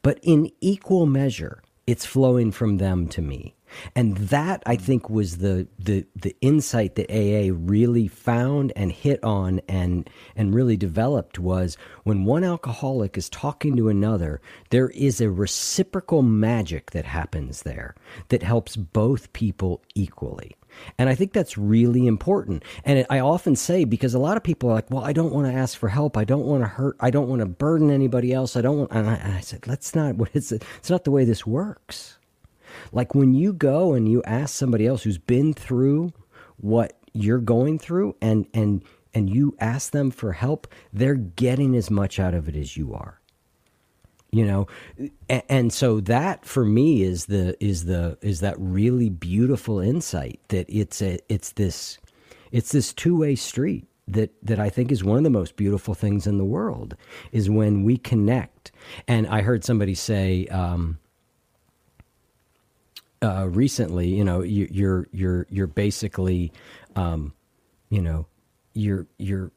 but in equal measure, it's flowing from them to me. And that, I think, was the the, the insight that A A really found and hit on and, and really developed, was when one alcoholic is talking to another, there is a reciprocal magic that happens there that helps both people equally. And I think that's really important. And I often say, because a lot of people are like, well, I don't want to ask for help. I don't want to hurt. I don't want to burden anybody else. I don't want, and I, and I said, let's not, what is it? It's not the way this works. Like, when you go and you ask somebody else who's been through what you're going through, and, and, and you ask them for help, they're getting as much out of it as you are. You know, and, and so that for me is the is the is that really beautiful insight that it's a it's this it's this two-way street that that I think is one of the most beautiful things in the world, is when we connect. And I heard somebody say um, uh, recently, you know, you, you're you're you're basically, um, you know, you're you're.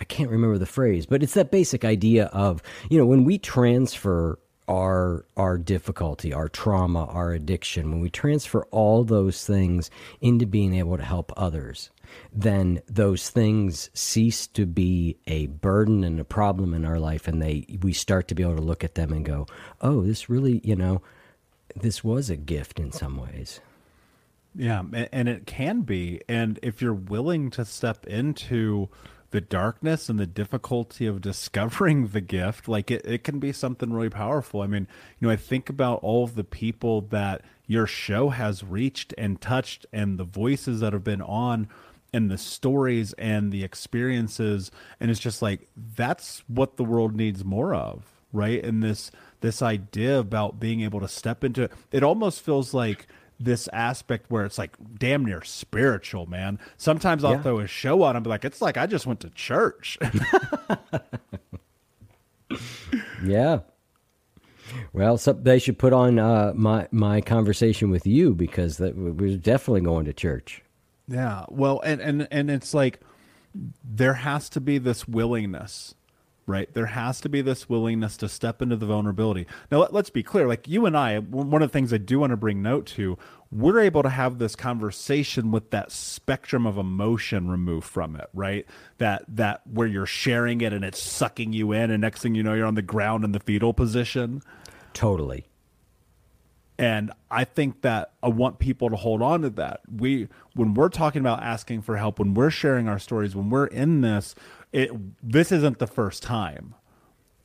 I can't remember the phrase, but it's that basic idea of, you know, when we transfer our our difficulty, our trauma, our addiction, when we transfer all those things into being able to help others, then those things cease to be a burden and a problem in our life, and they we start to be able to look at them and go, oh, this really, you know, this was a gift in some ways. Yeah, and it can be. And if you're willing to step into the darkness and the difficulty of discovering the gift, like it, it can be something really powerful. I mean, you know, I think about all of the people that your show has reached and touched, and the voices that have been on, and the stories and the experiences. And it's just like, that's what the world needs more of, right? And this, this idea about being able to step into it, it almost feels like this aspect where it's like damn near spiritual, man. Sometimes I'll yeah. throw a show on and be like, it's like I just went to church. Yeah. Well, so they should put on uh, my my conversation with you, because that, we're definitely going to church. Yeah. Well, and and and it's like there has to be this willingness. Right. There has to be this willingness to step into the vulnerability. Now, let, let's be clear, like you and I, one of the things I do want to bring note to, we're able to have this conversation with that spectrum of emotion removed from it. Right. That that where you're sharing it and it's sucking you in, and next thing you know, you're on the ground in the fetal position. Totally. And I think that I want people to hold on to that. We when we're talking about asking for help, when we're sharing our stories, when we're in this, It, this isn't the first time,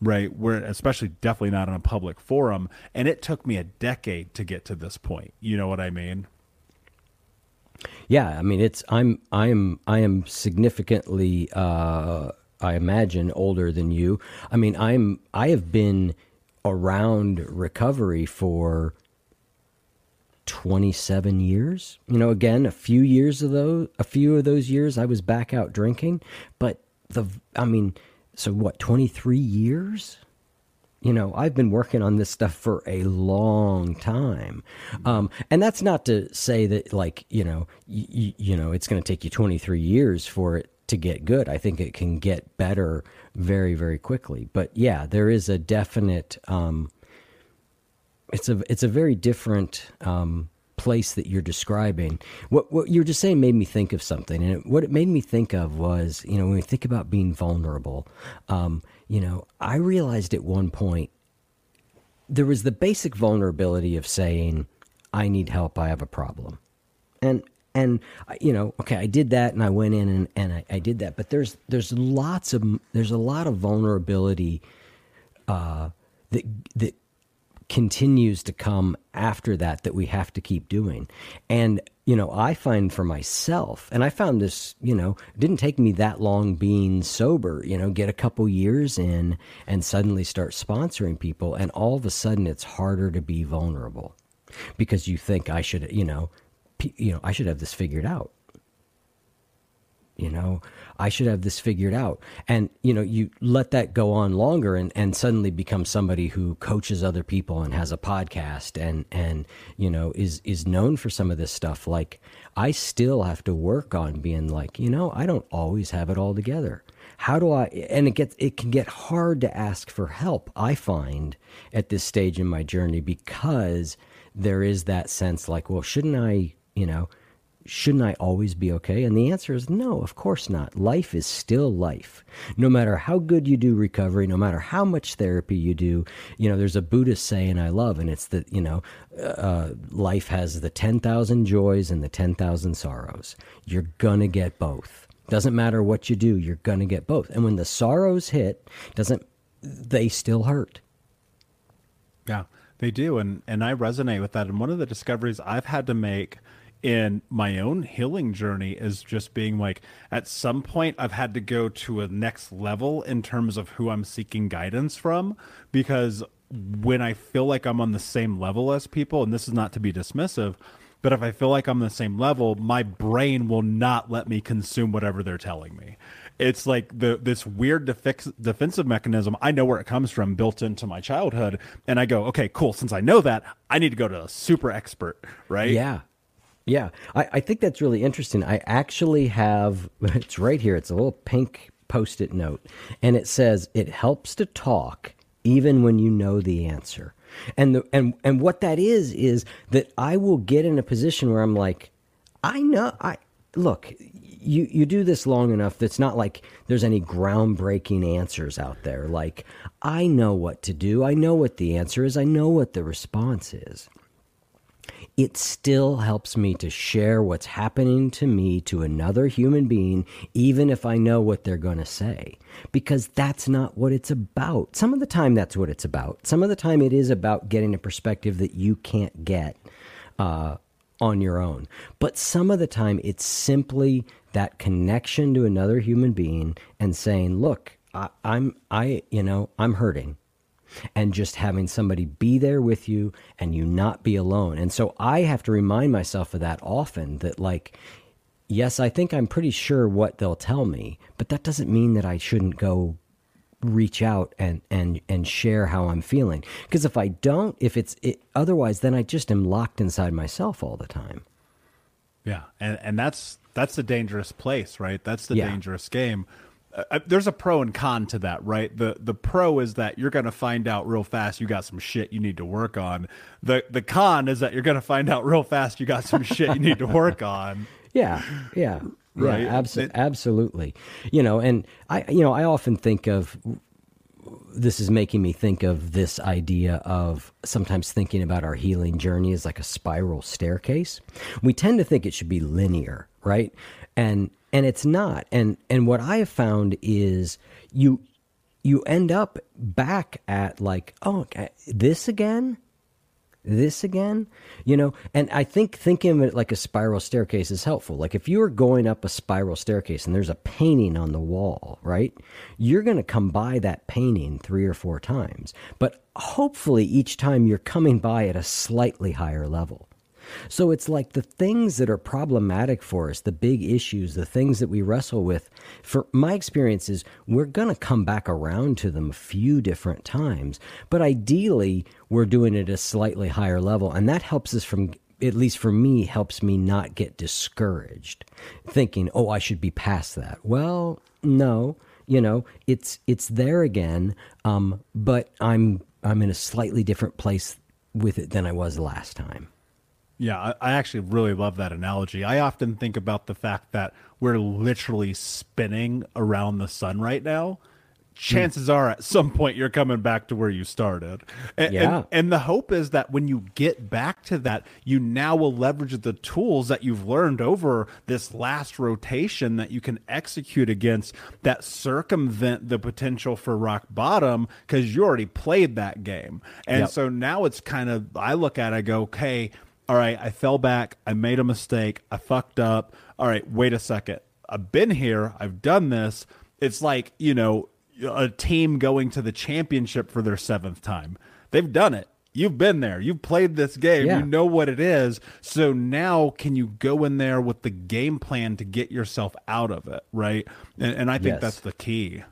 right? We're especially definitely not in a public forum. And it took me a decade to get to this point. You know what I mean? Yeah. I mean, it's, I'm, I'm, I am significantly, uh, I imagine, older than you. I mean, I'm, I have been around recovery for twenty-seven years. You know, again, a few years of those, a few of those years I was back out drinking, but The, I mean, so what, twenty-three years? You know, I've been working on this stuff for a long time. Um, and that's not to say that, like, you know, y- you know, it's going to take you twenty-three years for it to get good. I think it can get better very, very quickly. But yeah, there is a definite, um, it's a, it's a very different, um, place that you're describing. What what you're just saying made me think of something, and it, what it made me think of was, you know, when we think about being vulnerable, um, you know, I realized at one point there was the basic vulnerability of saying, "I need help. I have a problem," and and you know, okay, I did that, and I went in and and I, I did that, but there's there's lots of there's a lot of vulnerability uh, that that continues to come after that, that we have to keep doing. And, you know, I find for myself, and I found this, you know, it didn't take me that long being sober, you know, get a couple years in and suddenly start sponsoring people. And all of a sudden it's harder to be vulnerable because you think I should, you know, p- you know, I should have this figured out. You know, I should have this figured out. And, you know, you let that go on longer and, and suddenly become somebody who coaches other people and has a podcast and, and, you know, is, is known for some of this stuff. Like, I still have to work on being like, you know, I don't always have it all together. How do I, and it gets, it can get hard to ask for help, I find, at this stage in my journey, because there is that sense like, well, shouldn't I, you know, shouldn't I always be okay? And the answer is no, of course not. Life is still life. No matter how good you do recovery, no matter how much therapy you do, you know, there's a Buddhist saying I love, and it's that, you know, uh, life has the ten thousand joys and the ten thousand sorrows. You're going to get both. Doesn't matter what you do, you're going to get both. And when the sorrows hit, doesn't, they still hurt. Yeah, they do. And, and I resonate with that. And one of the discoveries I've had to make in my own healing journey is just being like, at some point I've had to go to a next level in terms of who I'm seeking guidance from, because when I feel like I'm on the same level as people, and this is not to be dismissive, but if I feel like I'm on the same level, my brain will not let me consume whatever they're telling me. It's like the this weird defix, defensive mechanism. I know where it comes from, built into my childhood. And I go, okay, cool. Since I know that, I need to go to a super expert, right? Yeah. Yeah, I, I think that's really interesting. I actually have, it's right here, it's a little pink post-it note, and it says, it helps to talk even when you know the answer. And the, and and what that is, is that I will get in a position where I'm like, I know, I look, you, you do this long enough, that's not like there's any groundbreaking answers out there. Like, I know what to do, I know what the answer is, I know what the response is. It still helps me to share what's happening to me to another human being, even if I know what they're going to say, because that's not what it's about. Some of the time that's what it's about. Some of the time it is about getting a perspective that you can't get uh, on your own. But some of the time it's simply that connection to another human being and saying, look, I, I'm, I, you know, I'm hurting. And just having somebody be there with you and you not be alone. And so I have to remind myself of that often, that like, yes, I think I'm pretty sure what they'll tell me, but that doesn't mean that I shouldn't go reach out and, and, and share how I'm feeling. Because if I don't, if it's it, otherwise, then I just am locked inside myself all the time. Yeah. And, and that's, that's the dangerous place, right? That's the yeah. dangerous game. Uh, there's a pro and con to that, right? The the pro is that you're going to find out real fast you got some shit you need to work on. The the con is that you're going to find out real fast you got some shit you need to work on. Yeah, yeah, right. Yeah, abs- it, absolutely. You know, and I, you know, I often think of, this is making me think of this idea of sometimes thinking about our healing journey as like a spiral staircase. We tend to think it should be linear, right? And And it's not. And and what I have found is you you end up back at like, oh, this again? This again? You know, and I think thinking of it like a spiral staircase is helpful. Like if you are going up a spiral staircase and there's a painting on the wall, right? You're going to come by that painting three or four times. But hopefully each time you're coming by at a slightly higher level. So it's like the things that are problematic for us, the big issues, the things that we wrestle with, for my experience is we're going to come back around to them a few different times, but ideally we're doing it at a slightly higher level. And that helps us from, at least for me, helps me not get discouraged thinking, oh, I should be past that. Well, no, you know, it's, it's there again. Um, but I'm, I'm in a slightly different place with it than I was last time. Yeah, I actually really love that analogy. I often think about the fact that we're literally spinning around the sun right now, chances are at some point you're coming back to where you started. And, yeah. and, and the hope is that when you get back to that, you now will leverage the tools that you've learned over this last rotation that you can execute against that circumvent the potential for rock bottom, because you already played that game. And yep. so now it's kind of, I look at it, I go, okay, all right, I fell back. I made a mistake. I fucked up. All right, wait a second. I've been here. I've done this. It's like, you know, a team going to the championship for their seventh time. They've done it. You've been there. You've played this game. Yeah. You know what it is. So now can you go in there with the game plan to get yourself out of it, right? And, and I think yes. that's the key.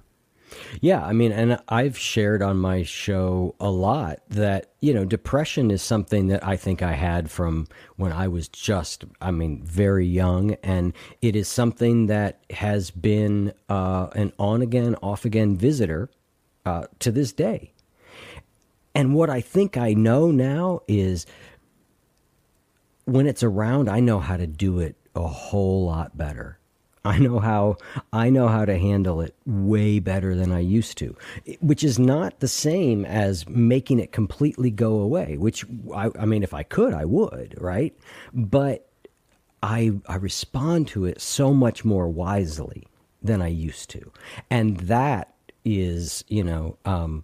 Yeah, I mean, and I've shared on my show a lot that, you know, depression is something that I think I had from when I was just, I mean, very young. And it is something that has been uh, an on-again, off-again visitor uh, to this day. And what I think I know now is when it's around, I know how to do it a whole lot better. I know how I know how to handle it way better than I used to, which is not the same as making it completely go away, which I, I mean, if I could, I would. Right. But I, I respond to it so much more wisely than I used to. And that is, you know, um,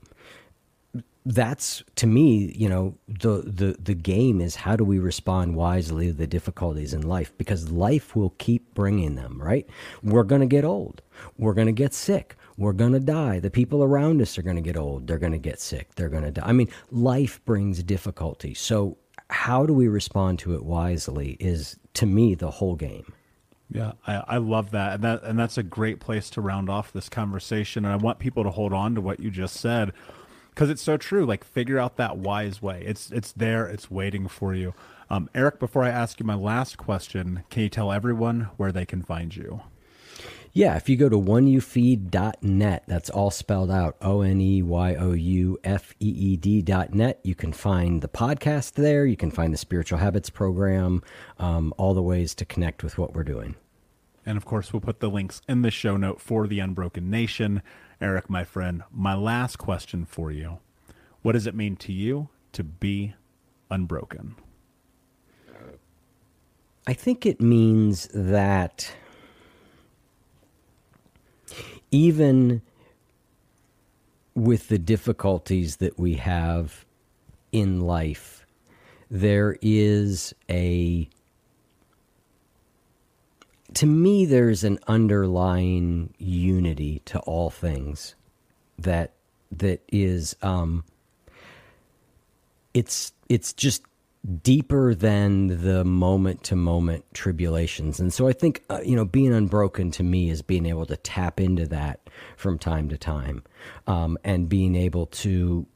that's to me, you know, the, the, the game is how do we respond wisely to the difficulties in life, because life will keep bringing them, right? We're going to get old. We're going to get sick. We're going to die. The people around us are going to get old. They're going to get sick. They're going to die. I mean, life brings difficulty. So how do we respond to it wisely is to me the whole game. Yeah, I, I love that. And that, and that's a great place to round off this conversation. And I want people to hold on to what you just said, because it's so true. Like, figure out that wise way. It's it's there. It's waiting for you. Um, Eric, before I ask you my last question, can you tell everyone where they can find you? Yeah, if you go to one you feed dot net, that's all spelled out, O N E Y O U F E E D dot net. You can find the podcast there. You can find the Spiritual Habits program, um, all the ways to connect with what we're doing. And, of course, we'll put the links in the show note for the Unbroken Nation. Eric, my friend, my last question for you. What does it mean to you to be unbroken? I think it means that even with the difficulties that we have in life, there is a, to me, there's an underlying unity to all things that that is um, it's it's just deeper than the moment to moment tribulations. And so I think uh, you know, being unbroken to me is being able to tap into that from time to time, um, and being able to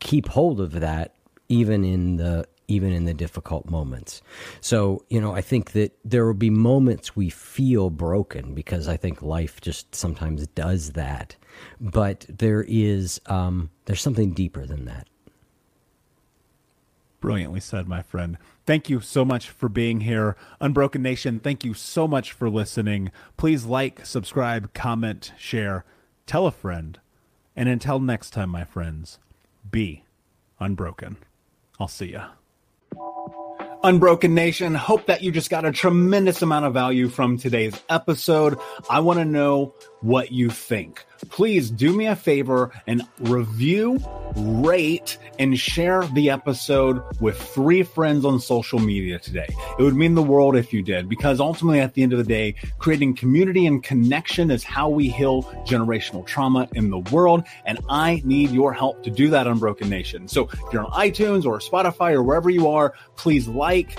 keep hold of that even in the. even in the difficult moments. So, you know, I think that there will be moments we feel broken, because I think life just sometimes does that. But there is, um, there's something deeper than that. Brilliantly said, my friend. Thank you so much for being here. Unbroken Nation, thank you so much for listening. Please like, subscribe, comment, share, tell a friend. And until next time, my friends, be unbroken. I'll see ya. Unbroken Nation, hope that you just got a tremendous amount of value from today's episode. I want to know what you think. Please do me a favor and review, rate, and share the episode with three friends on social media today. It would mean the world if you did, because ultimately at the end of the day, creating community and connection is how we heal generational trauma in the world. And I need your help to do that, Unbroken Nation. So if you're on iTunes or Spotify or wherever you are, please like,